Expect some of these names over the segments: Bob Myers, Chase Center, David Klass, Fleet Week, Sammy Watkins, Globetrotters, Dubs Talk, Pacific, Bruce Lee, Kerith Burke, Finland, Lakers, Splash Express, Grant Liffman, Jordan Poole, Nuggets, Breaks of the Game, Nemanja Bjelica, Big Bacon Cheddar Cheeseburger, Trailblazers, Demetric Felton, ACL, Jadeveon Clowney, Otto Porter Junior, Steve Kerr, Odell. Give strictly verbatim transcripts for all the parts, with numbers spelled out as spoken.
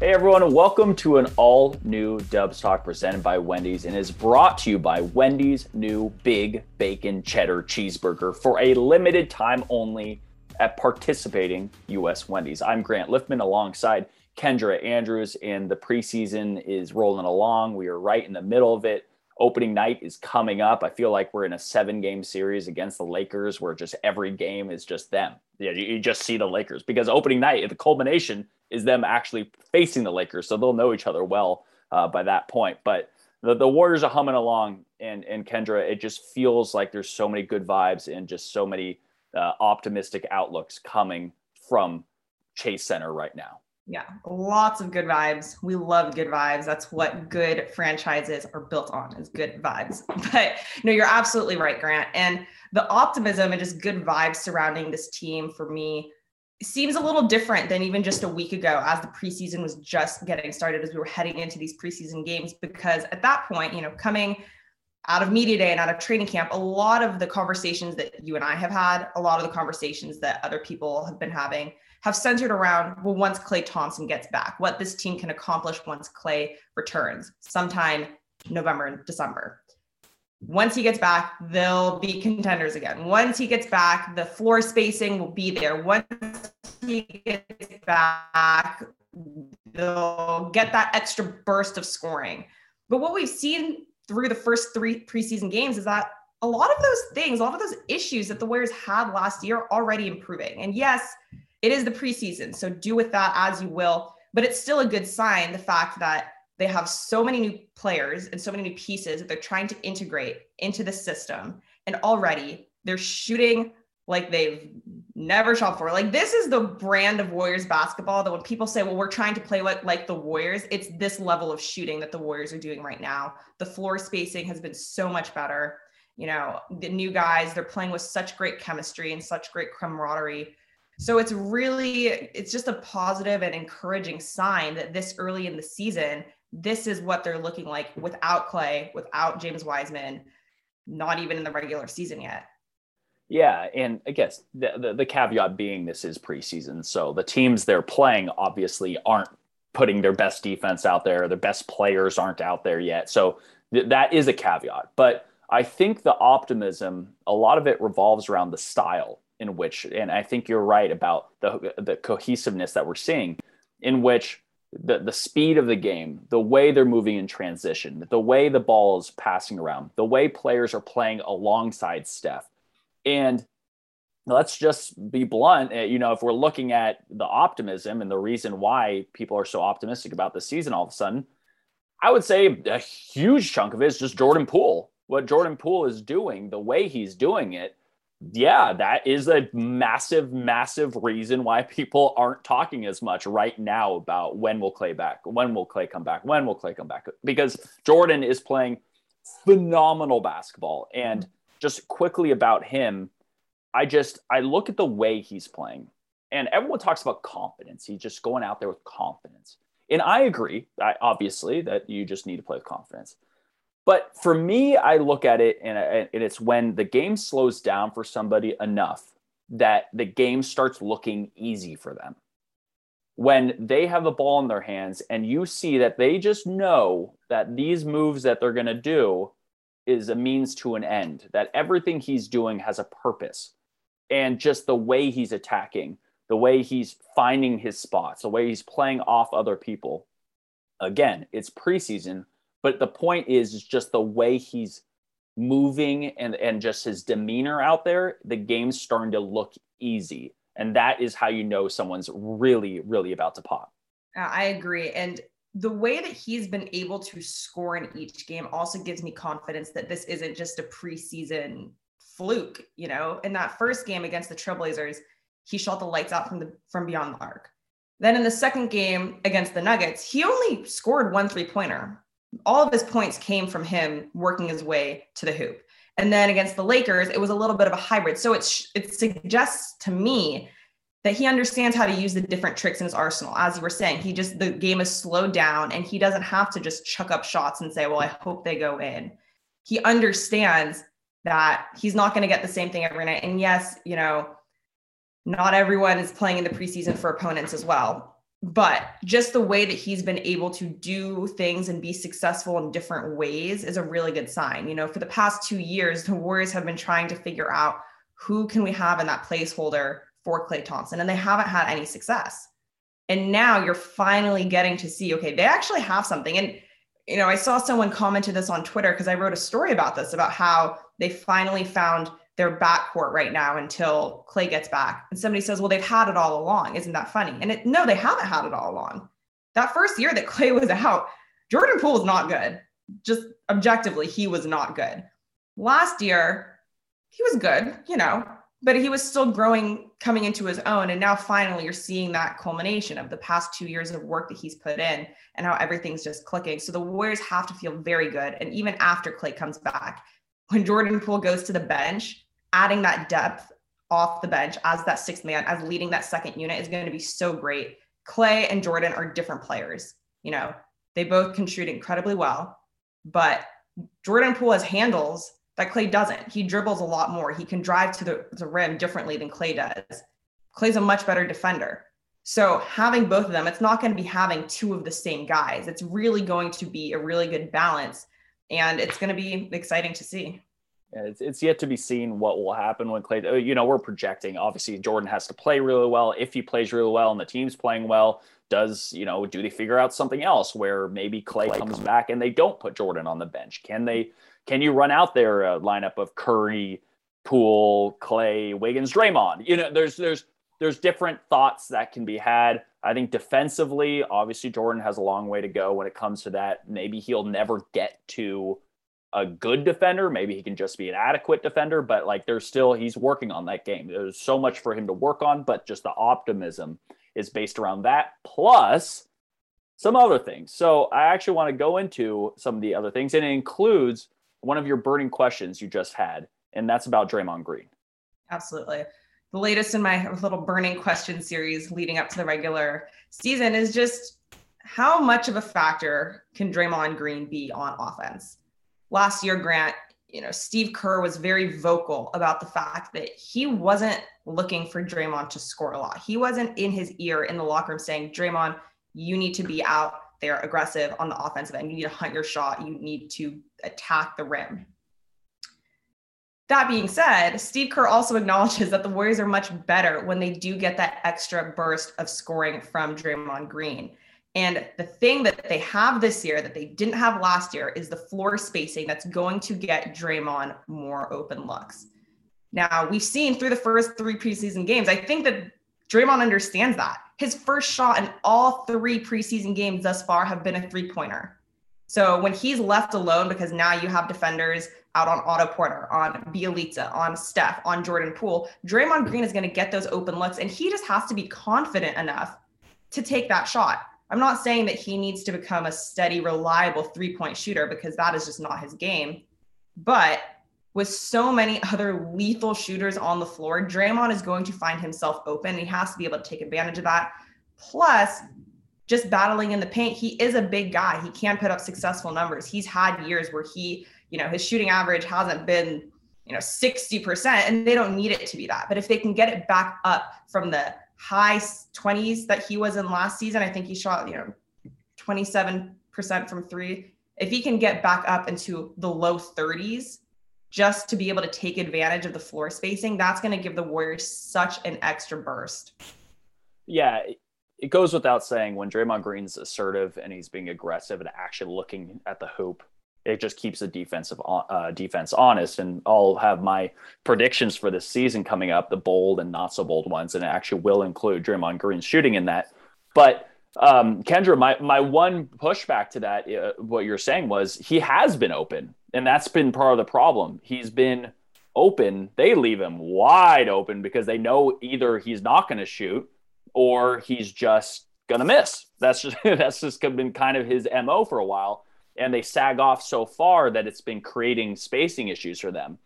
Hey everyone, welcome to an all-new Dubs Talk presented by Wendy's and is brought to you by Wendy's new Big Bacon Cheddar Cheeseburger for a limited time only at participating U S Wendy's. I'm Grant Liffman alongside Kendra Andrews, and the preseason is rolling along. We are right in the middle of it. Opening night is coming up. I feel like we're in a seven-game series against the Lakers where just every game is just them. Yeah, you just see the Lakers because opening night, the culmination is them actually facing the Lakers. So they'll know each other well uh, by that point. But the, the Warriors are humming along. And, and Kendra, it just feels like there's so many good vibes and just so many uh, optimistic outlooks coming from Chase Center right now. Yeah, lots of good vibes. We love good vibes. That's what good franchises are built on, is good vibes. But no, you're absolutely right, Grant. And the optimism and just good vibes surrounding this team for me seems a little different than even just a week ago as the preseason was just getting started, as we were heading into these preseason games, because at that point, you know, coming out of media day and out of training camp, a lot of the conversations that you and I have had, a lot of the conversations that other people have been having have centered around, well, once Clay Thompson gets back, what this team can accomplish once Clay returns sometime November and December. Once he gets back, they'll be contenders again. Once he gets back, the floor spacing will be there. Once he gets back, they'll get that extra burst of scoring. But what we've seen through the first three preseason games is that a lot of those things, a lot of those issues that the Warriors had last year are already improving. And yes, it is the preseason, so do with that as you will, but it's still a good sign, the fact that they have so many new players and so many new pieces that they're trying to integrate into the system. And already they're shooting like they've never shot before. Like, this is the brand of Warriors basketball that when people say, well, we're trying to play like, like the Warriors, it's this level of shooting that the Warriors are doing right now. The floor spacing has been so much better. You know, the new guys, they're playing with such great chemistry and such great camaraderie. So it's really, it's just a positive and encouraging sign that this early in the season, this is what they're looking like without Clay, without James Wiseman, not even in the regular season yet. Yeah, and I guess the, the, the caveat being this is preseason, so the teams they're playing obviously aren't putting their best defense out there, their best players aren't out there yet, so th- that is a caveat. But I think the optimism, a lot of it revolves around the style in which, and I think you're right about the the cohesiveness that we're seeing, in which the the speed of the game, the way they're moving in transition, the way the ball is passing around, the way players are playing alongside Steph. And let's just be blunt, you know, if we're looking at the optimism and the reason why people are so optimistic about the season all of a sudden, I would say a huge chunk of it is just Jordan Poole. What Jordan Poole is doing, the way he's doing it, yeah, that is a massive, massive reason why people aren't talking as much right now about when will Clay back, when will Clay come back, when will Clay come back, because Jordan is playing phenomenal basketball. And just quickly about him, I just, I look at the way he's playing, and everyone talks about confidence. He's just going out there with confidence. And I agree, I, obviously, that you just need to play with confidence. But for me, I look at it, and, and it's when the game slows down for somebody enough that the game starts looking easy for them. When they have the ball in their hands and you see that they just know that these moves that they're going to do is a means to an end, that everything he's doing has a purpose. And just the way he's attacking, the way he's finding his spots, the way he's playing off other people. Again, it's preseason. But the point is just the way he's moving and, and just his demeanor out there, the game's starting to look easy. And that is how you know someone's really, really about to pop. I agree. And the way that he's been able to score in each game also gives me confidence that this isn't just a preseason fluke, you know. In that first game against the Trailblazers, he shot the lights out from the from beyond the arc. Then in the second game against the Nuggets, he only scored one three-pointer. All of his points came from him working his way to the hoop. And then against the Lakers, it was a little bit of a hybrid. So it, it suggests to me that he understands how to use the different tricks in his arsenal. As you were saying, he just, the game is slowed down and he doesn't have to just chuck up shots and say, well, I hope they go in. He understands that he's not going to get the same thing every night. And yes, you know, not everyone is playing in the preseason for opponents as well, but just the way that he's been able to do things and be successful in different ways is a really good sign. You know, for the past two years, the Warriors have been trying to figure out who can we have in that placeholder for Clay Thompson, and they haven't had any success. And now you're finally getting to see, okay, they actually have something. And, you know, I saw someone commented this on Twitter because I wrote a story about this, about how they finally found their backcourt right now until Clay gets back. And somebody says, well, they've had it all along. Isn't that funny? And it, no, they haven't had it all along. That first year that Clay was out, Jordan Poole was not good. Just objectively, he was not good. Last year, he was good, you know, but he was still growing, coming into his own. And now finally you're seeing that culmination of the past two years of work that he's put in and how everything's just clicking. So the Warriors have to feel very good. And even after Clay comes back, when Jordan Poole goes to the bench, adding that depth off the bench as that sixth man, as leading that second unit is going to be so great. Clay and Jordan are different players. You know, they both can shoot incredibly well, but Jordan Poole has handles that Clay doesn't. He dribbles a lot more. He can drive to the, the rim differently than Clay does. Clay's a much better defender. So having both of them, it's not going to be having two of the same guys. It's really going to be a really good balance, and it's going to be exciting to see. Yeah, it's it's yet to be seen what will happen when Clay, you know, we're projecting. Obviously, Jordan has to play really well. If he plays really well and the team's playing well, does, you know, do they figure out something else where maybe Clay comes back and they don't put Jordan on the bench? Can they, can you run out their uh, lineup of Curry, Poole, Clay, Wiggins, Draymond? You know, there's, there's, there's different thoughts that can be had. I think defensively, obviously, Jordan has a long way to go when it comes to that. Maybe he'll never get to a good defender. Maybe he can just be an adequate defender, but like there's still, he's working on that game. There's so much for him to work on, but just the optimism is based around that, plus some other things. So I actually want to go into some of the other things, and it includes one of your burning questions you just had, and that's about Draymond Green. Absolutely. The latest in my little burning question series leading up to the regular season is just how much of a factor can Draymond Green be on offense? Last year, Grant, you know, Steve Kerr was very vocal about the fact that he wasn't looking for Draymond to score a lot. He wasn't in his ear in the locker room saying, Draymond, you need to be out there aggressive on the offensive end. You need to hunt your shot. You need to attack the rim. That being said, Steve Kerr also acknowledges that the Warriors are much better when they do get that extra burst of scoring from Draymond Green. And the thing that they have this year that they didn't have last year is the floor spacing that's going to get Draymond more open looks. Now, we've seen through the first three preseason games, I think that Draymond understands that. His first shot in all three preseason games thus far have been a three-pointer. So when he's left alone, because now you have defenders out on Otto Porter, on Bjelica, on Steph, on Jordan Poole, Draymond Green is going to get those open looks, and he just has to be confident enough to take that shot. I'm not saying that he needs to become a steady, reliable three-point shooter, because that is just not his game. But with so many other lethal shooters on the floor, Draymond is going to find himself open. He has to be able to take advantage of that. Plus, just battling in the paint, he is a big guy. He can put up successful numbers. He's had years where he, you know, his shooting average hasn't been, you know, sixty percent, and they don't need it to be that. But if they can get it back up from the high twenties that he was in last season, I think he shot, you know, twenty-seven percent from three. If he can get back up into the low thirties, just to be able to take advantage of the floor spacing, that's going to give the Warriors such an extra burst. Yeah, it goes without saying, when Draymond Green's assertive and he's being aggressive and actually looking at the hoop, it just keeps the defensive uh, defense honest. And I'll have my predictions for this season coming up, the bold and not so bold ones, and it actually will include Draymond Green shooting in that. But Um, Kendra, my, my one pushback to that, uh, what you're saying was he has been open, and that's been part of the problem. He's been open. They leave him wide open because they know either he's not going to shoot or he's just going to miss. That's just, that's just been kind of his M O for a while. And they sag off so far that it's been creating spacing issues for them.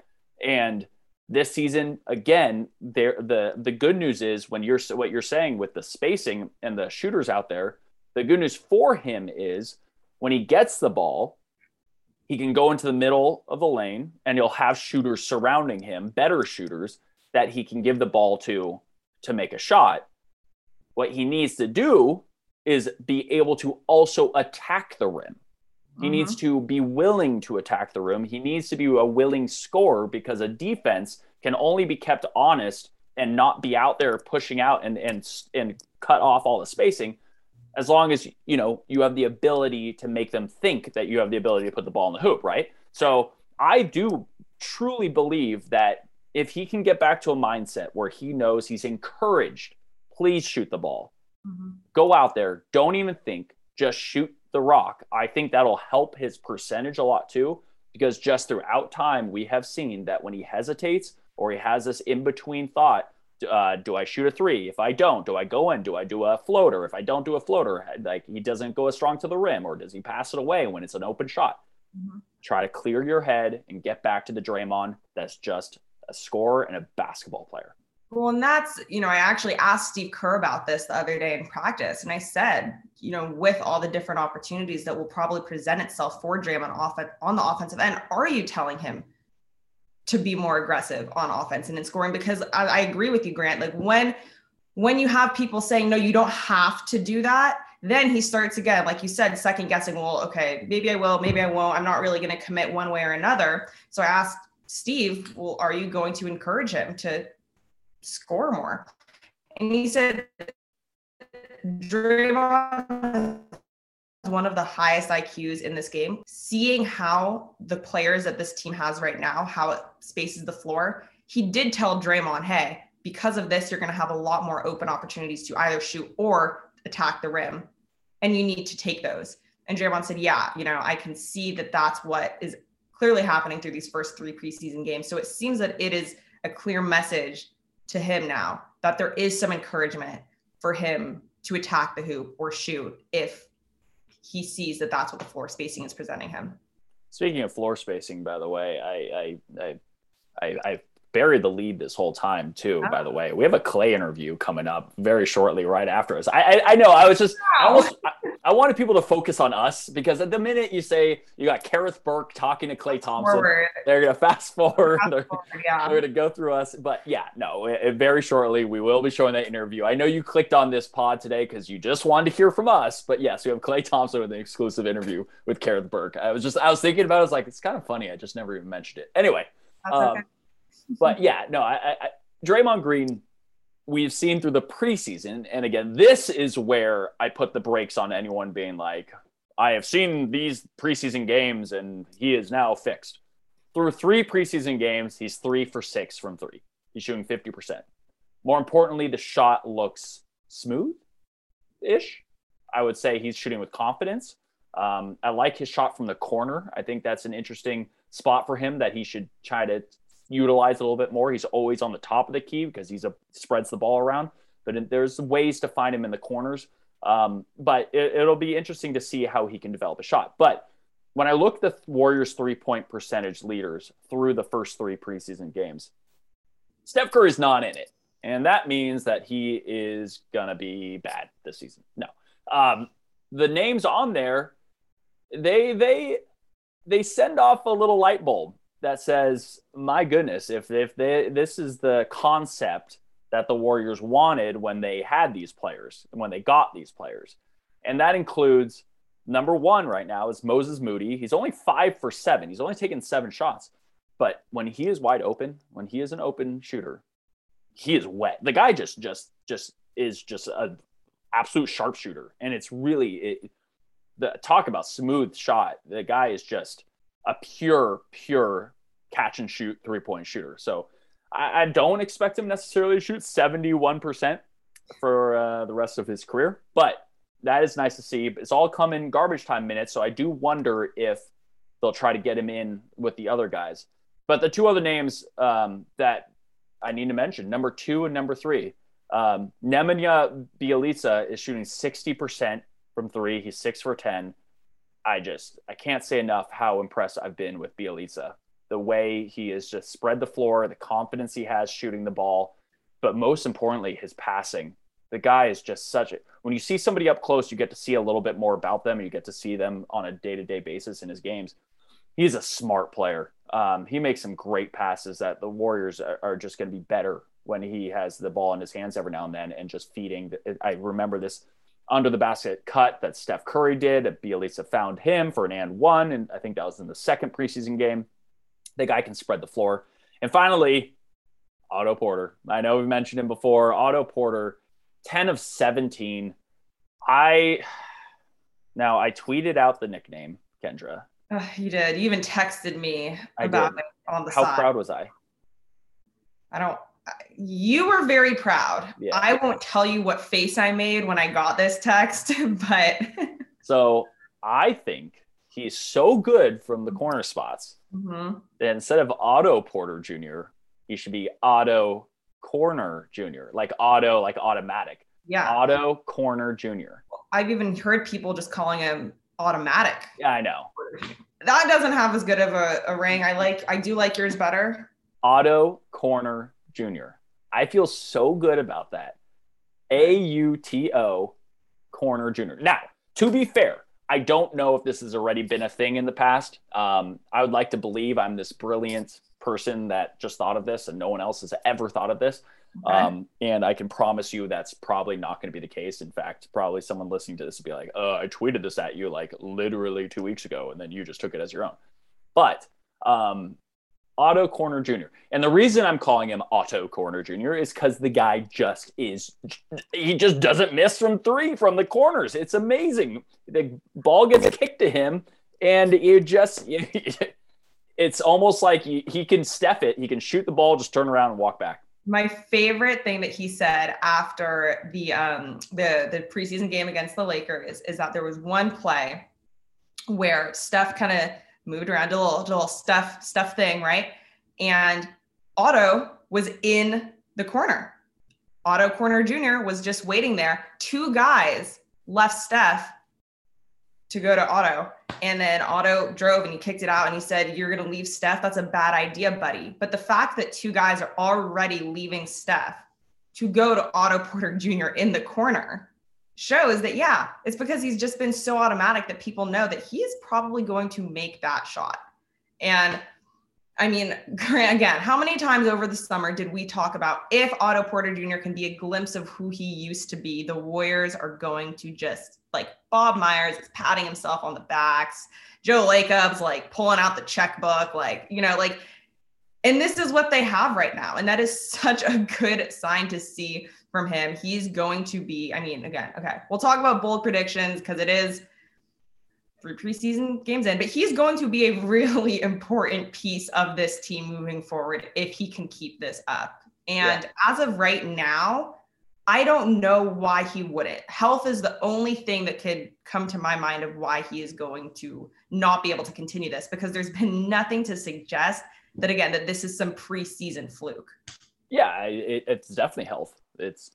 And this season, again, there the the good news is when you're what you're saying with the spacing and the shooters out there, the good news for him is when he gets the ball, he can go into the middle of the lane and he'll have shooters surrounding him, better shooters that he can give the ball to to make a shot. What he needs to do is be able to also attack the rim. He mm-hmm. needs to be willing to attack the rim. He needs to be a willing scorer because a defense can only be kept honest and not be out there pushing out and and and cut off all the spacing as long as, you know, you have the ability to make them think that you have the ability to put the ball in the hoop, right? So I do truly believe that if he can get back to a mindset where he knows he's encouraged, please shoot the ball. Mm-hmm. Go out there. Don't even think. Just shoot the rock. I think that'll help his percentage a lot too, because just throughout time we have seen that when he hesitates or he has this in between thought, uh, do I shoot a three? If I don't, do I go in? Do I do a floater? If I don't do a floater, like he doesn't go as strong to the rim, or does he pass it away when it's an open shot? Mm-hmm. Try to clear your head and get back to the Draymond that's just a scorer and a basketball player. Well, and that's, you know, I actually asked Steve Kerr about this the other day in practice. And I said, you know, with all the different opportunities that will probably present itself for Draymond off on the offensive end, are you telling him to be more aggressive on offense and in scoring? Because I, I agree with you, Grant, like when, when you have people saying, no, you don't have to do that, then he starts again, like you said, second guessing, well, okay, maybe I will, maybe I won't. I'm not really going to commit one way or another. So I asked Steve, well, are you going to encourage him to score more? And he said Draymond is one of the highest I Qs in this game. Seeing how the players that this team has right now, how it spaces the floor, he did tell Draymond, hey, because of this, you're going to have a lot more open opportunities to either shoot or attack the rim, and you need to take those. And Draymond said, yeah, you know, I can see that that's what is clearly happening through these first three preseason games. So it seems that it is a clear message to him now that there is some encouragement for him to attack the hoop or shoot if he sees that that's what the floor spacing is presenting him. Speaking of floor spacing, by the way, I I I, I, I buried the lead this whole time too. Oh. By the way, we have a Clay interview coming up very shortly, right after us. I I, I know I was just wow. I, almost, I, I wanted people to focus on us, because at the minute you say you got Kerith Burke talking to Clay Thompson, forward. they're gonna fast forward. Fast they're, forward yeah. they're gonna go through us, but yeah, no. It, it, very shortly we will be showing that interview. I know you clicked on this pod today because you just wanted to hear from us, but yes, we have Clay Thompson with an exclusive interview with Kerith Burke. I was just I was thinking about it, I was like, it's kind of funny. I just never even mentioned it. Anyway. That's um, okay. But yeah, no, I, I, Draymond Green, we've seen through the preseason. And again, this is where I put the brakes on anyone being like, I have seen these preseason games and he is now fixed. Through three preseason games, he's three for six from three. He's shooting fifty percent. More importantly, the shot looks smooth-ish. I would say he's shooting with confidence. Um, I like his shot from the corner. I think that's an interesting spot for him that he should try to utilize a little bit more. He's always on the top of the key because he's a spreads the ball around, but there's ways to find him in the corners. Um, but it, it'll be interesting to see how he can develop a shot. But when I look at the Warriors three point percentage leaders through the first three preseason games, Steph Curry is not in it. And that means that he is going to be bad this season. No, um, the names on there, they, they, they send off a little light bulb that says, my goodness, if if they, this is the concept that the Warriors wanted when they had these players and when they got these players. And that includes number one right now is Moses Moody. He's only five for seven. He's only taken seven shots. But when he is wide open, when he is an open shooter, he is wet. The guy just just just is just an absolute sharpshooter. And it's really, it, the talk about smooth shot. The guy is just a pure, pure catch and shoot three-point shooter. So I, I don't expect him necessarily to shoot seventy-one percent for uh, the rest of his career, but that is nice to see. But it's all come in garbage time minutes, so I do wonder if they'll try to get him in with the other guys. But the two other names um, that I need to mention, number two and number three, um, Nemanja Bjelica is shooting sixty percent from three. He's six for ten. I just, I can't say enough how impressed I've been with Bjelica. The way he has just spread the floor, the confidence he has shooting the ball, but most importantly, his passing. The guy is just such a, when you see somebody up close, you get to see a little bit more about them. You get to see them on a day-to-day basis in his games. He's a smart player. Um, he makes some great passes that the Warriors are, are just going to be better when he has the ball in his hands every now and then and just feeding. The, I remember this under the basket cut that Steph Curry did, that Bjelica found him for an and one, and I think that was in the second preseason game. The guy can spread the floor. And finally, Otto Porter. I know we mentioned him before. Otto Porter, ten of seventeen. I now I tweeted out the nickname, Kendra. Oh, you did. You even texted me I about it on the How side. How proud was I? I don't. You were very proud. Yeah. I won't tell you what face I made when I got this text, but. So I think he's so good from the corner spots. Mm-hmm. That instead of Otto Porter Junior, he should be Otto Corner Junior, like Otto, like automatic. Yeah. Otto Corner Junior. I've even heard people just calling him automatic. Yeah, I know. That doesn't have as good of a, a ring. I like, I do like yours better. Otto Corner Junior. I feel so good about that. A U T O Corner Junior. Now, to be fair, I don't know if this has already been a thing in the past. Um, I would like to believe I'm this brilliant person that just thought of this and no one else has ever thought of this. Okay. Um, and I can promise you that's probably not going to be the case. In fact, probably someone listening to this would be like, oh, I tweeted this at you like literally two weeks ago, and then you just took it as your own. But um, Otto Corner Junior. And the reason I'm calling him Otto Corner Junior is because the guy just is, he just doesn't miss from three from the corners. It's amazing. The ball gets kicked to him and you just, it's almost like he, he can step it. He can shoot the ball, just turn around and walk back. My favorite thing that he said after the, um, the, the preseason game against the Lakers is, is that there was one play where Steph kind of moved around a little, a little stuff, stuff thing, right? And Otto was in the corner. Otto Corner Junior was just waiting there. Two guys left Steph to go to Otto. And then Otto drove and he kicked it out and he said, you're going to leave Steph? That's a bad idea, buddy. But the fact that two guys are already leaving Steph to go to Otto Porter Junior in the corner shows that, yeah, it's because he's just been so automatic that people know that he is probably going to make that shot. And I mean, again, how many times over the summer did we talk about if Otto Porter Junior can be a glimpse of who he used to be, the Warriors are going to just, like Bob Myers is patting himself on the backs, Joe Lacob's like pulling out the checkbook, like, you know, like, and this is what they have right now. And that is such a good sign to see from him. He's going to be, I mean, again, okay, we'll talk about bold predictions because it is three preseason games in, but he's going to be a really important piece of this team moving forward if he can keep this up. And yeah. As of right now, I don't know why he wouldn't. Health is the only thing that could come to my mind of why he is going to not be able to continue this, because there's been nothing to suggest that, again, that this is some preseason fluke. Yeah, it, it's definitely health. It's,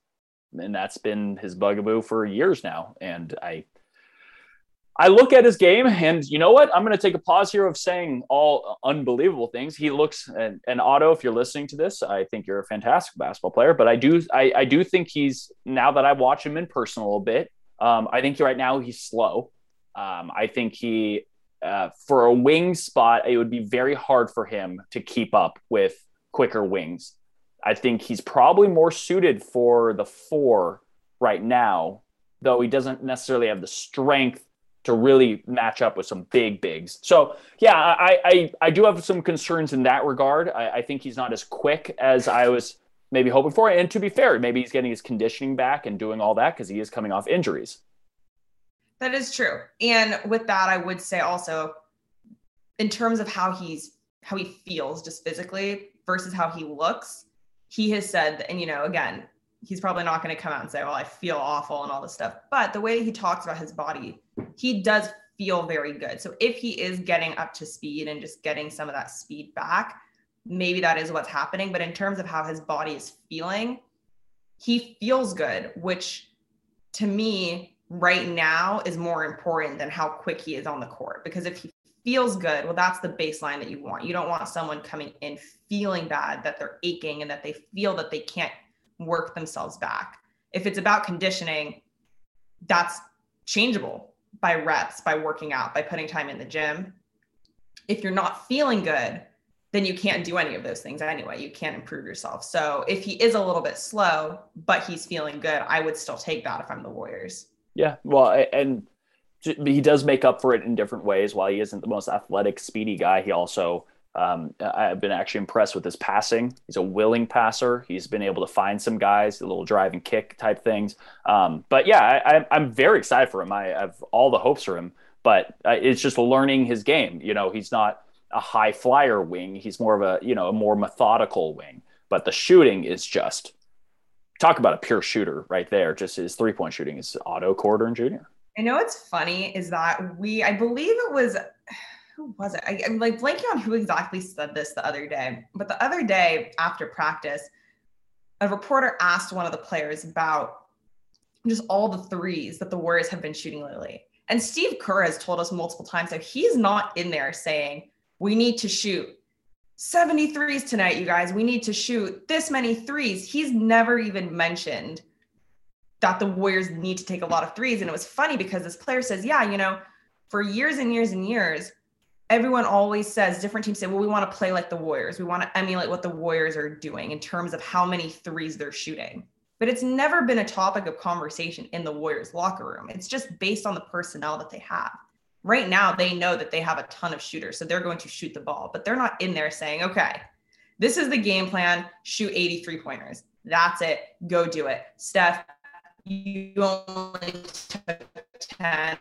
and that's been his bugaboo for years now. And I, I look at his game, and you know what? I'm going to take a pause here of saying all unbelievable things. He looks, and, and Otto, if you're listening to this, I think you're a fantastic basketball player. But I do, I, I do think he's, now that I watch him in person a little bit, um, I think right now he's slow. Um, I think he, uh, for a wing spot, it would be very hard for him to keep up with quicker wings. I think he's probably more suited for the four right now, though he doesn't necessarily have the strength to really match up with some big bigs. So yeah, I I, I do have some concerns in that regard. I, I think he's not as quick as I was maybe hoping for. And to be fair, maybe he's getting his conditioning back and doing all that because he is coming off injuries. That is true. And with that, I would say also in terms of how he's, how he feels just physically versus how he looks, he has said, and you know, again, he's probably not going to come out and say, well, I feel awful and all this stuff. But the way that he talks about his body, he does feel very good. So if he is getting up to speed and just getting some of that speed back, maybe that is what's happening. But in terms of how his body is feeling, he feels good, which to me right now is more important than how quick he is on the court. Because if he feels good, well, that's the baseline that you want. You don't want someone coming in feeling bad, that they're aching and that they feel that they can't work themselves back. If it's about conditioning, that's changeable by reps, by working out, by putting time in the gym. If you're not feeling good, then you can't do any of those things anyway. You can't improve yourself. So if he is a little bit slow, but he's feeling good, I would still take that if I'm the Warriors. Yeah. Well, and he does make up for it in different ways. While he isn't the most athletic, speedy guy, he also, um, I've been actually impressed with his passing. He's a willing passer. He's been able to find some guys, a little drive and kick type things. Um, but yeah, I, I, I'm very excited for him. I have all the hopes for him, but uh, it's just learning his game. You know, he's not a high flyer wing. He's more of a, you know, a more methodical wing, but the shooting is just, talk about a pure shooter right there. Just his three point shooting is Otto Porter and Junior. I know what's funny is that we, I believe it was, who was it? I, I'm like blanking on who exactly said this the other day, but the other day after practice, a reporter asked one of the players about just all the threes that the Warriors have been shooting lately. And Steve Kerr has told us multiple times that he's not in there saying, we need to shoot seventy-threes tonight, you guys. We need to shoot this many threes. He's never even mentioned that the Warriors need to take a lot of threes. And it was funny because this player says, yeah, you know, for years and years and years, everyone always says, different teams say, well, we want to play like the Warriors. We want to emulate what the Warriors are doing in terms of how many threes they're shooting. But it's never been a topic of conversation in the Warriors locker room. It's just based on the personnel that they have. Right now, they know that they have a ton of shooters, so they're going to shoot the ball, but they're not in there saying, okay, this is the game plan, shoot eighty-three pointers. That's it, go do it. Steph, you only took ten.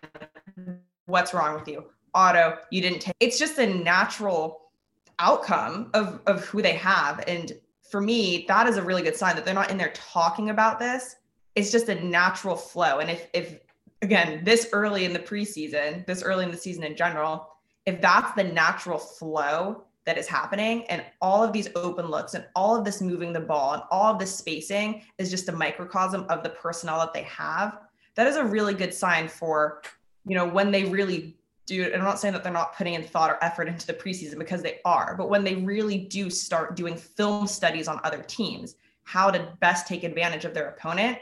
What's wrong with you? Otto, you didn't take. It's just a natural outcome of, of who they have. And for me, that is a really good sign that they're not in there talking about this. It's just a natural flow. And if, if again, this early in the preseason, this early in the season in general, if that's the natural flow that is happening, and all of these open looks and all of this moving the ball and all of this spacing is just a microcosm of the personnel that they have, that is a really good sign for, you know, when they really do. And I'm not saying that they're not putting in thought or effort into the preseason, because they are, but when they really do start doing film studies on other teams, how to best take advantage of their opponent,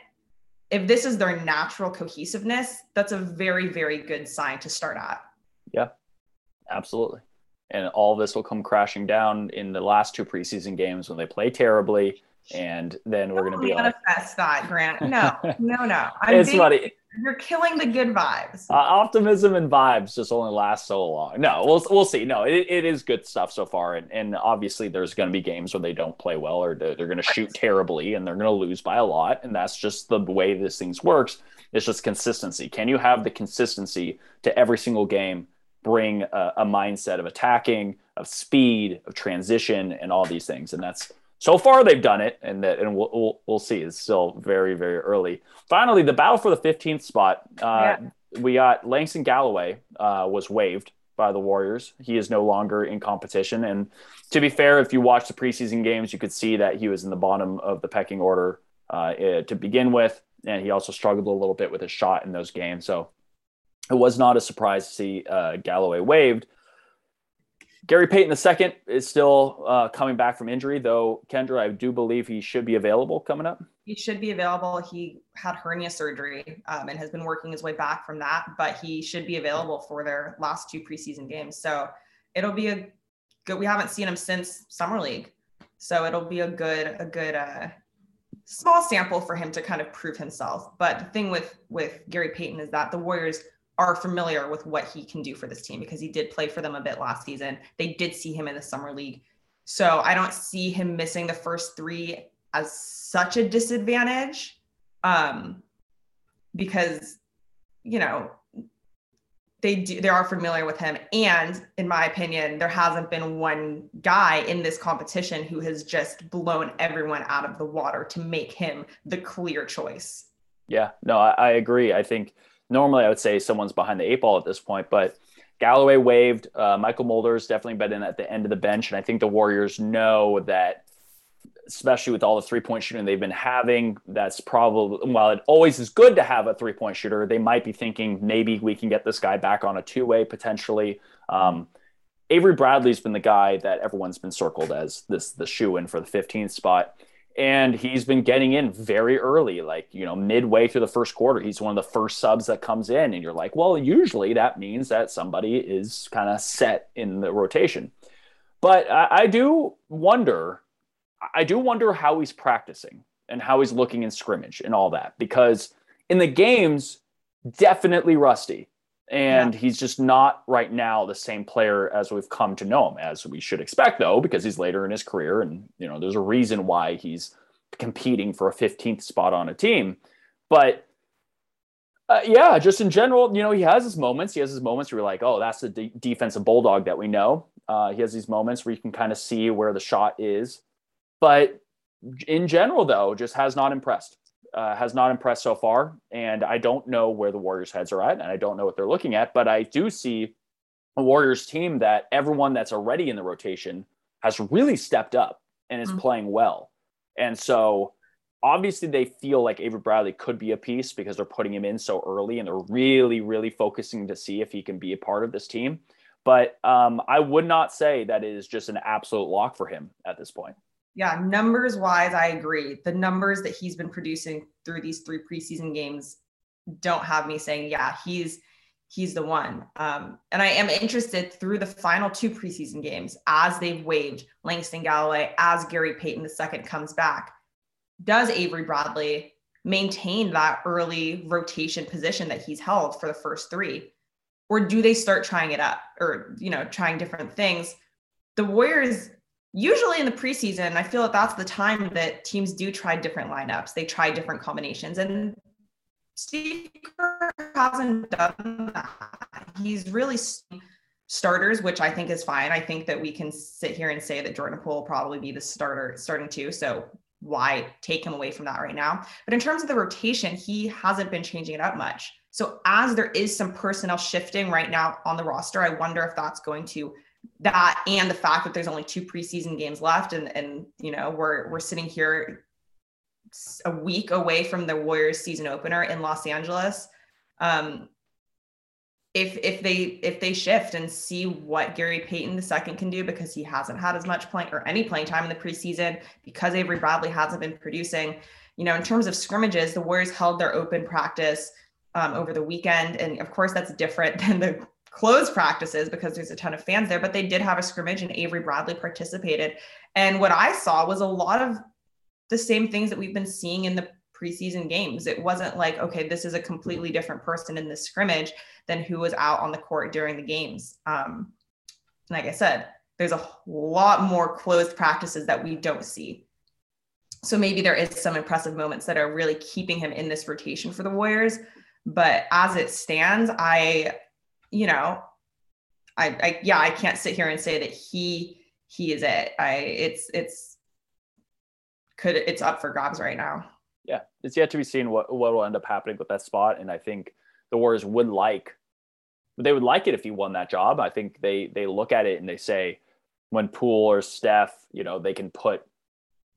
if this is their natural cohesiveness, that's a very, very good sign to start at. Yeah, absolutely. And all this will come crashing down in the last two preseason games when they play terribly. And then we're going to be like, manifest that, Grant. No, no, no. I'm it's being, funny. You're killing the good vibes. Uh, optimism and vibes just only last so long. No, we'll we'll see. No, it, it is good stuff so far. And, and obviously there's going to be games where they don't play well, or they're, they're going to shoot terribly and they're going to lose by a lot. And that's just the way this thing works. It's just consistency. Can you have the consistency to every single game? Bring a, a mindset of attacking, of speed, of transition, and all these things. And that's, so far they've done it, and that, and we'll, we'll, we'll see. It's still very, very early. Finally, the battle for the fifteenth spot. Uh, yeah. We got Langston Galloway uh, was waived by the Warriors. He is no longer in competition. And to be fair, if you watch the preseason games, you could see that he was in the bottom of the pecking order uh, to begin with. And he also struggled a little bit with his shot in those games. So it was not a surprise to see uh, Galloway waived. Gary Payton the Second is still uh, coming back from injury, though, Kendra, I do believe he should be available coming up. He should be available. He had hernia surgery um, and has been working his way back from that, but he should be available for their last two preseason games. So it'll be a good, we haven't seen him since Summer League. So it'll be a good, a good uh, small sample for him to kind of prove himself. But the thing with, with Gary Payton is that the Warriors are familiar with what he can do for this team, because he did play for them a bit last season. They did see him in the Summer League. So I don't see him missing the first three as such a disadvantage um, because, you know, they do, they are familiar with him. And in my opinion, there hasn't been one guy in this competition who has just blown everyone out of the water to make him the clear choice. Yeah, no, I, I agree. I think normally I would say someone's behind the eight ball at this point, but Galloway waved. Uh, Michael Mulder's definitely been in at the end of the bench. And I think the Warriors know that, especially with all the three-point shooting they've been having, that's probably, while it always is good to have a three-point shooter, they might be thinking maybe we can get this guy back on a two-way potentially. Um, Avery Bradley's been the guy that everyone's been circled as this the shoe-in for the fifteenth spot. And he's been getting in very early, like, you know, midway through the first quarter. He's one of the first subs that comes in. And you're like, well, usually that means that somebody is kind of set in the rotation. But I, I do wonder, I do wonder how he's practicing and how he's looking in scrimmage and all that. Because in the games, definitely rusty. And yeah. he's just not right now the same player as we've come to know him, as we should expect, though, because he's later in his career. And, you know, there's a reason why he's competing for a fifteenth spot on a team. But, uh, yeah, just in general, you know, he has his moments. He has his moments where you're like, oh, that's the de- defensive bulldog that we know. Uh, he has these moments where you can kind of see where the shot is. But in general, though, just has not impressed. Uh, has not impressed so far. And I don't know where the Warriors heads are at, and I don't know what they're looking at, but I do see a Warriors team that everyone that's already in the rotation has really stepped up and is mm-hmm. playing well. And so obviously they feel like Avery Bradley could be a piece because they're putting him in so early and they're really, really focusing to see if he can be a part of this team. But um, I would not say that it is just an absolute lock for him at this point. Yeah, numbers wise, I agree. The numbers that he's been producing through these three preseason games don't have me saying, yeah, he's he's the one. Um, and I am interested through the final two preseason games, as they've waived Langston Galloway, as Gary Payton the second comes back, does Avery Bradley maintain that early rotation position that he's held for the first three? Or do they start trying it up or, you know, trying different things? The Warriors... Usually in the preseason, I feel that that's the time that teams do try different lineups. They try different combinations, and Steve Kerr hasn't done that. He's really starters, which I think is fine. I think that we can sit here and say that Jordan Poole will probably be the starter, starting two. So why take him away from that right now? But in terms of the rotation, he hasn't been changing it up much. So as there is some personnel shifting right now on the roster, I wonder if that's going to that and the fact that there's only two preseason games left and, and you know, we're we're sitting here a week away from the Warriors season opener in Los Angeles. Um, if if they if they shift and see what Gary Payton the second can do, because he hasn't had as much playing or any playing time in the preseason, because Avery Bradley hasn't been producing. You know, in terms of scrimmages, the Warriors held their open practice um, over the weekend. And of course, that's different than the closed practices because there's a ton of fans there, but they did have a scrimmage and Avery Bradley participated. And what I saw was a lot of the same things that we've been seeing in the preseason games. It wasn't like, okay, this is a completely different person in this scrimmage than who was out on the court during the games. Um, like I said, there's a lot more closed practices that we don't see. So maybe there is some impressive moments that are really keeping him in this rotation for the Warriors. But as it stands, I... you know, I, I, yeah, I can't sit here and say that he, he is it. I it's, it's could, it's up for grabs right now. Yeah. It's yet to be seen what, what will end up happening with that spot. And I think the Warriors would like, they would like it if he won that job. I think they, they look at it and they say when Poole or Steph, you know, they can put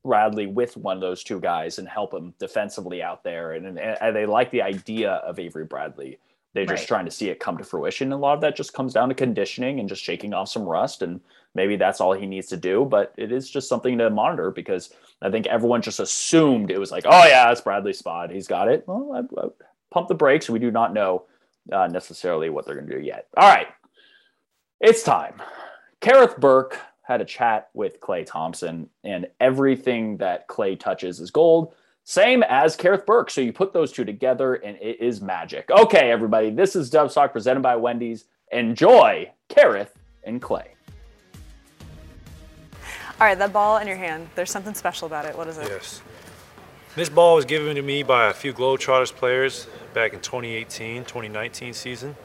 Bradley with one of those two guys and help him defensively out there. And, and, and they like the idea of Avery Bradley. They're just right. trying to see it come to fruition. And a lot of that just comes down to conditioning and just shaking off some rust. And maybe that's all he needs to do. But it is just something to monitor because I think everyone just assumed it was like, oh, yeah, it's Bradley's spot. He's got it. Well, I, I pump the brakes. We do not know uh, necessarily what they're going to do yet. All right. It's time. Kerith Burke had a chat with Clay Thompson, and everything that Clay touches is gold. Same as Kerith Burke. So you put those two together and it is magic. Okay, everybody, this is Dub Talk presented by Wendy's. Enjoy Kerith and Clay. All right, that ball in your hand, there's something special about it. What is it? Yes. This ball was given to me by a few Globetrotters players back in twenty eighteen, twenty nineteen season.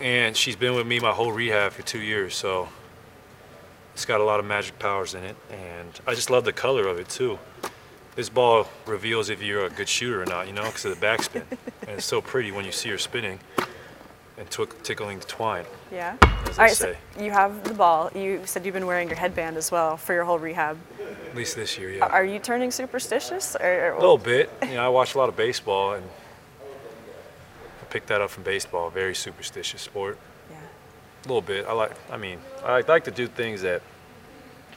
And she's been with me my whole rehab for two years, so it's got a lot of magic powers in it. And I just love the color of it, too. This ball reveals if you're a good shooter or not, you know, because of the backspin. And it's so pretty when you see her spinning and t- tickling the twine. Yeah. All right, so you have the ball. You said you've been wearing your headband as well for your whole rehab. At least this year, yeah. Are you turning superstitious? Or, or a little bit. You know, I watch a lot of baseball, and picked that up from baseball. Very superstitious sport. Yeah. A little bit. I like. I mean, I like to do things that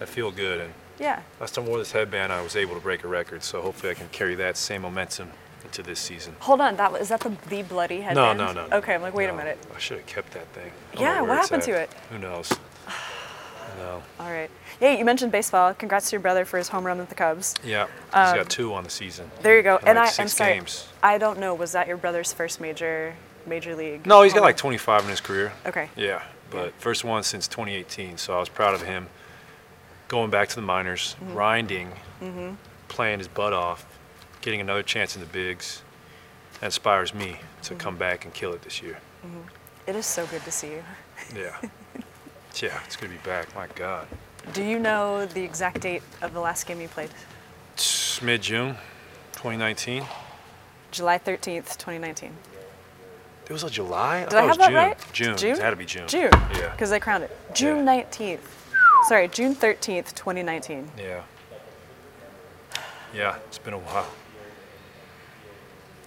I feel good. And yeah. Last time I wore this headband, I was able to break a record. So hopefully, I can carry that same momentum into this season. Hold on. That is that the, the bloody headband? No, no, no. Okay. I'm like, wait no, a minute. I should have kept that thing. Yeah. What happened to it? Who knows? No. All right. Yeah, you mentioned baseball. Congrats to your brother for his home run with the Cubs. Yeah, he's um, got two on the season. There you go. And like I, six I'm sorry, games. I don't know. Was that your brother's first major, major league? No, he's got like twenty-five in his career. Okay. Yeah, but yeah. First one since twenty eighteen. So I was proud of him. Going back to the minors, mm-hmm. grinding, mm-hmm. playing his butt off, getting another chance in the bigs. That inspires me to mm-hmm. come back and kill it this year. Mm-hmm. It is so good to see you. Yeah. Yeah, it's going to be back. My God. Do you know the exact date of the last game you played? It's mid-June, twenty nineteen. July thirteenth, twenty nineteen. It was a July? Did I, I have that June. Right? June. June. It had to be June. June. Yeah. Because they crowned it. June yeah. nineteenth. Sorry, June thirteenth, twenty nineteen. Yeah. Yeah, it's been a while.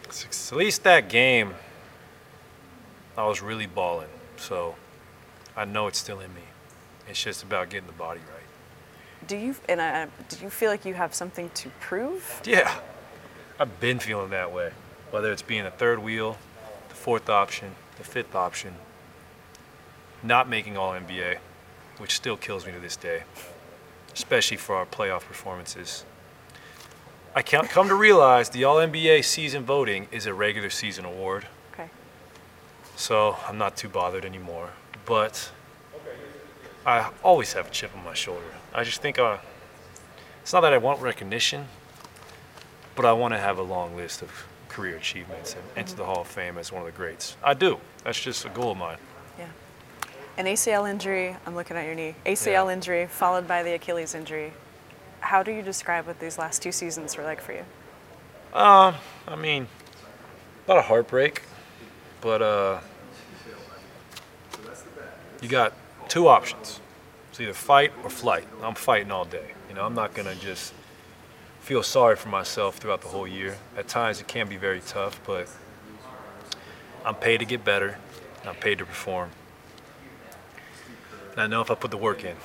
At least that game, I was really balling, so... I know it's still in me. It's just about getting the body right. Do you and I, do you feel like you have something to prove? Yeah, I've been feeling that way. Whether it's being a third wheel, the fourth option, the fifth option, not making All N B A, which still kills me to this day, especially for our playoff performances. I can't come to realize the All N B A season voting is a regular season award. Okay. So I'm not too bothered anymore. But I always have a chip on my shoulder. I just think uh, it's not that I want recognition, but I want to have a long list of career achievements and enter mm-hmm. the Hall of Fame as one of the greats. I do. That's just a goal of mine. Yeah. An A C L injury, I'm looking at your knee, A C L yeah. injury followed by the Achilles injury. How do you describe what these last two seasons were like for you? Uh, I mean, a lot of heartbreak, but... Uh, You got two options. It's either fight or flight. I'm fighting all day. You know, I'm not gonna just feel sorry for myself throughout the whole year. At times it can be very tough, but I'm paid to get better, and I'm paid to perform. And I know if I put the work in,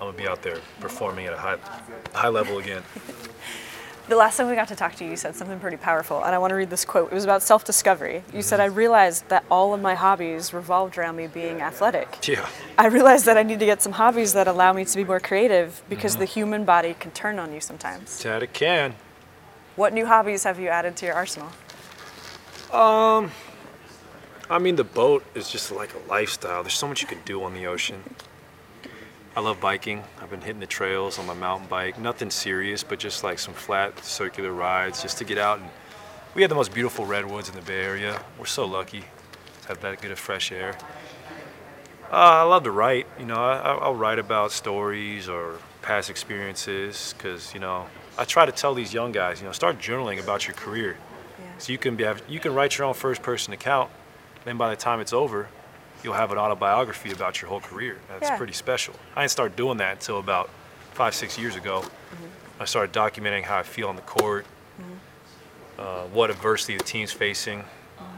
I'm gonna be out there performing at a high, high level again. The last time we got to talk to you, you said something pretty powerful, and I want to read this quote. It was about self-discovery. You mm-hmm. said, I realized that all of my hobbies revolved around me being athletic. Yeah. I realized that I need to get some hobbies that allow me to be more creative because mm-hmm. the human body can turn on you sometimes. That it can. What new hobbies have you added to your arsenal? Um, I mean, the boat is just like a lifestyle. There's so much you can do on the ocean. I love biking. I've been hitting the trails on my mountain bike. Nothing serious, but just like some flat circular rides just to get out. And we have the most beautiful redwoods in the Bay Area. We're so lucky to have that good of fresh air. Uh, I love to write. You know, I, I'll write about stories or past experiences because, you know, I try to tell these young guys, you know, start journaling about your career. Yeah. So you can, be, you can write your own first-person account. Then by the time it's over, you'll have an autobiography about your whole career. That's yeah. pretty special. I didn't start doing that until about five, six years ago. Mm-hmm. I started documenting how I feel on the court, mm-hmm. uh, what adversity the team's facing, mm-hmm.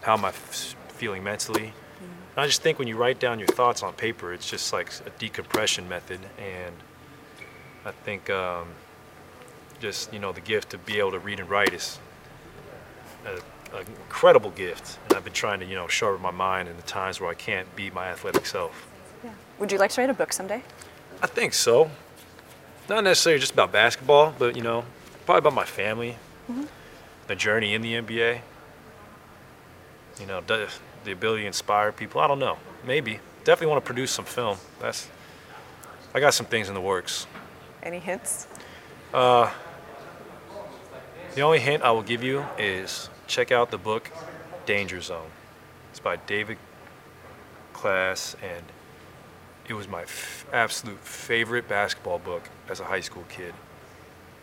how am I f- feeling mentally. Mm-hmm. And I just think when you write down your thoughts on paper, it's just like a decompression method. And I think um, just, you know, the gift to be able to read and write is a, an incredible gift, and I've been trying to, you know, sharpen my mind in the times where I can't be my athletic self. Yeah. Would you like to write a book someday? I think so. Not necessarily just about basketball, but, you know, probably about my family, mm-hmm. the journey in the N B A, you know, the, the ability to inspire people. I don't know. Maybe. Definitely want to produce some film. That's. I got some things in the works. Any hints? Uh, the only hint I will give you is check out the book Danger Zone. It's by David Klass, and it was my f- absolute favorite basketball book as a high school kid.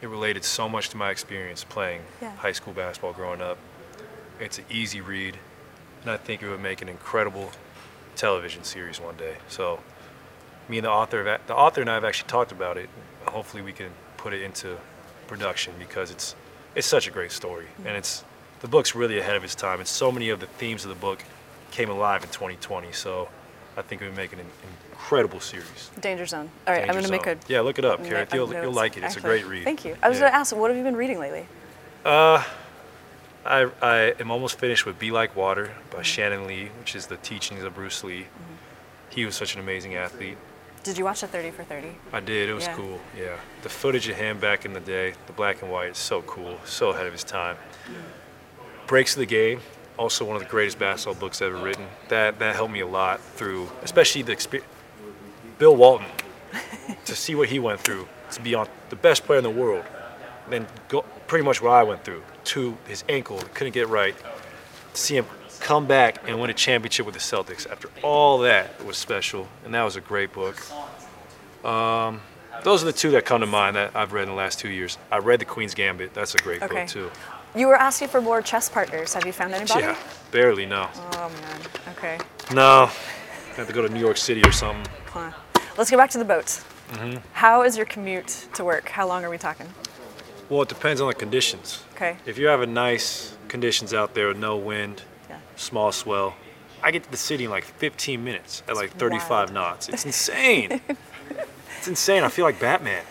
It related so much to my experience playing yeah. high school basketball growing up. It's an easy read, and I think it would make an incredible television series one day. So me and the author, the author and I have actually talked about it. Hopefully we can put it into production because it's it's such a great story. Mm-hmm. And it's the book's really ahead of its time. And so many of the themes of the book came alive in twenty twenty. So I think we would make an incredible series. Danger Zone. All right, Danger I'm going to make a... Yeah, look it up, Kerith. You'll, you'll like it. It's actually a great read. Thank you. I was yeah. going to ask, what have you been reading lately? Uh, I I am almost finished with Be Like Water by mm-hmm. Shannon Lee, which is the teachings of Bruce Lee. Mm-hmm. He was such an amazing athlete. Did you watch the thirty for thirty? I did. It was yeah. cool. Yeah. The footage of him back in the day, the black and white, is so cool. So ahead of his time. Breaks of the Game, also one of the greatest basketball books ever written. That that helped me a lot through, especially the experience. Bill Walton, to see what he went through, to be on the best player in the world, and then go pretty much what I went through, to his ankle, couldn't get right, to see him come back and win a championship with the Celtics. After all that, it was special, and that was a great book. Um, those are the two that come to mind that I've read in the last two years. I read The Queen's Gambit. That's a great okay. book, too. You were asking for more chess partners. Have you found anybody? Yeah, barely, no. Oh, man. Okay. No. I have to go to New York City or something. Huh. Let's go back to the boats. Mm-hmm. How is your commute to work? How long are we talking? Well, it depends on the conditions. Okay. If you're having nice conditions out there with no wind, small swell, I get to the city in like fifteen minutes at like thirty-five Wild. knots. It's insane. It's insane. I feel like Batman.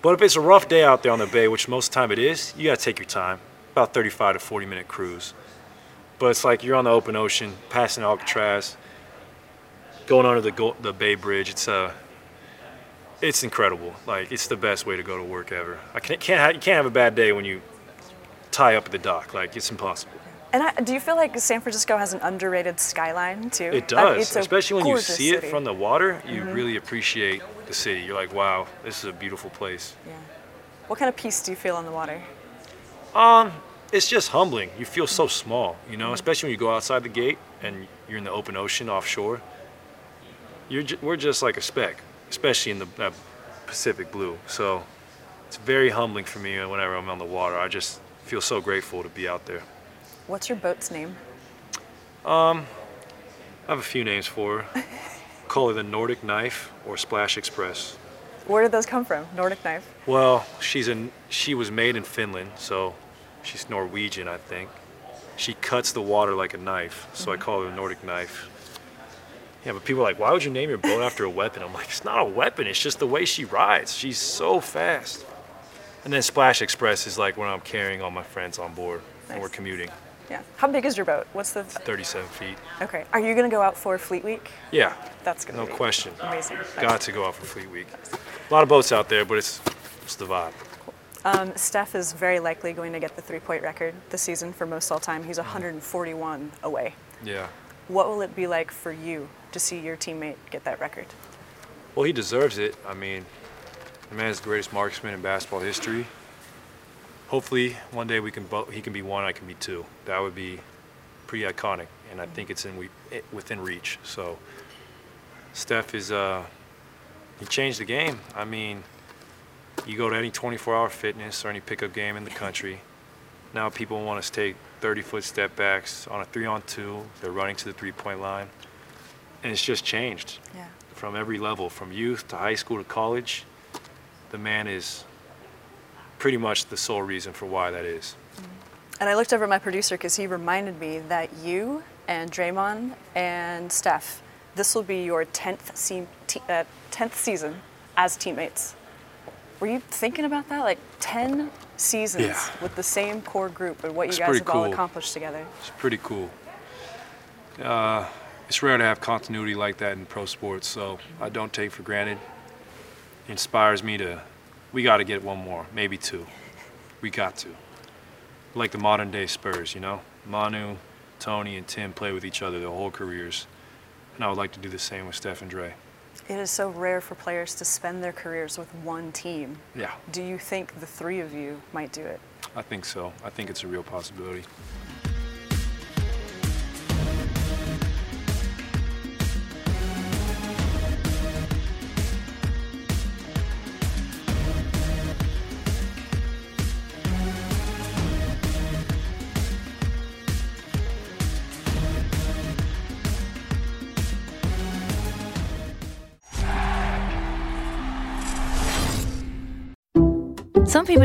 But if it's a rough day out there on the bay, which most of the time it is, you got to take your time. About thirty-five to forty minute cruise. But it's like you're on the open ocean, passing Alcatraz, going under the the Bay Bridge. It's uh, it's incredible. Like, it's the best way to go to work ever. I can't, can't have, you can't have a bad day when you tie up at the dock. Like, it's impossible. And I, do you feel like San Francisco has an underrated skyline, too? It does, I mean, it's especially when you see city. it from the water. You mm-hmm. really appreciate the city. You're like, wow, this is a beautiful place. Yeah. What kind of peace do you feel on the water? Um, it's just humbling. You feel so small, you know, mm-hmm. especially when you go outside the gate and you're in the open ocean offshore. You're ju- we're just like a speck, especially in the uh, Pacific blue. So it's very humbling for me whenever I'm on the water. I just feel so grateful to be out there. What's your boat's name? Um, I have a few names for her. Call her the Nordic Knife or Splash Express. Where did those come from, Nordic Knife? Well, she's in, she was made in Finland, so she's Norwegian, I think. She cuts the water like a knife, so mm-hmm. I call her the Nordic Knife. Yeah, but people are like, why would you name your boat after a weapon? I'm like, it's not a weapon, it's just the way she rides. She's so fast. And then Splash Express is like when I'm carrying all my friends on board nice. and we're commuting. Yeah. How big is your boat? What's the... Th- thirty-seven feet. Okay. Are you going to go out for Fleet Week? Yeah. That's going to no be... No question. Amazing. Got to go out for Fleet Week. A lot of boats out there, but it's, it's the vibe. Cool. Um, Steph is very likely going to get the three-point record this season for most all-time. He's one forty-one away. Yeah. What will it be like for you to see your teammate get that record? Well, he deserves it. I mean, the man's the greatest marksman in basketball history. Hopefully, one day we can bo- he can be one, I can be two. That would be pretty iconic, and I think it's in we- it, within reach. So Steph is, uh, he changed the game. I mean, you go to any twenty-four hour fitness or any pickup game in the country, now people want us to take thirty-foot step backs on a three-on-two. They're running to the three-point line, and it's just changed yeah. from every level, from youth to high school to college. The man is pretty much the sole reason for why that is. And I looked over at my producer because he reminded me that you and Draymond and Steph, this will be your tenth se- te- uh, tenth season as teammates. Were you thinking about that? Like ten seasons yeah. with the same core group and what it's you guys have cool. all accomplished together. It's pretty cool. Uh, it's rare to have continuity like that in pro sports, so I don't take for granted. It inspires me to we got to get one more, maybe two. We got to. Like the modern day Spurs, you know? Manu, Tony, and Tim play with each other their whole careers. And I would like to do the same with Steph and Dre. It is so rare for players to spend their careers with one team. Yeah. Do you think the three of you might do it? I think so. I think it's a real possibility. Some people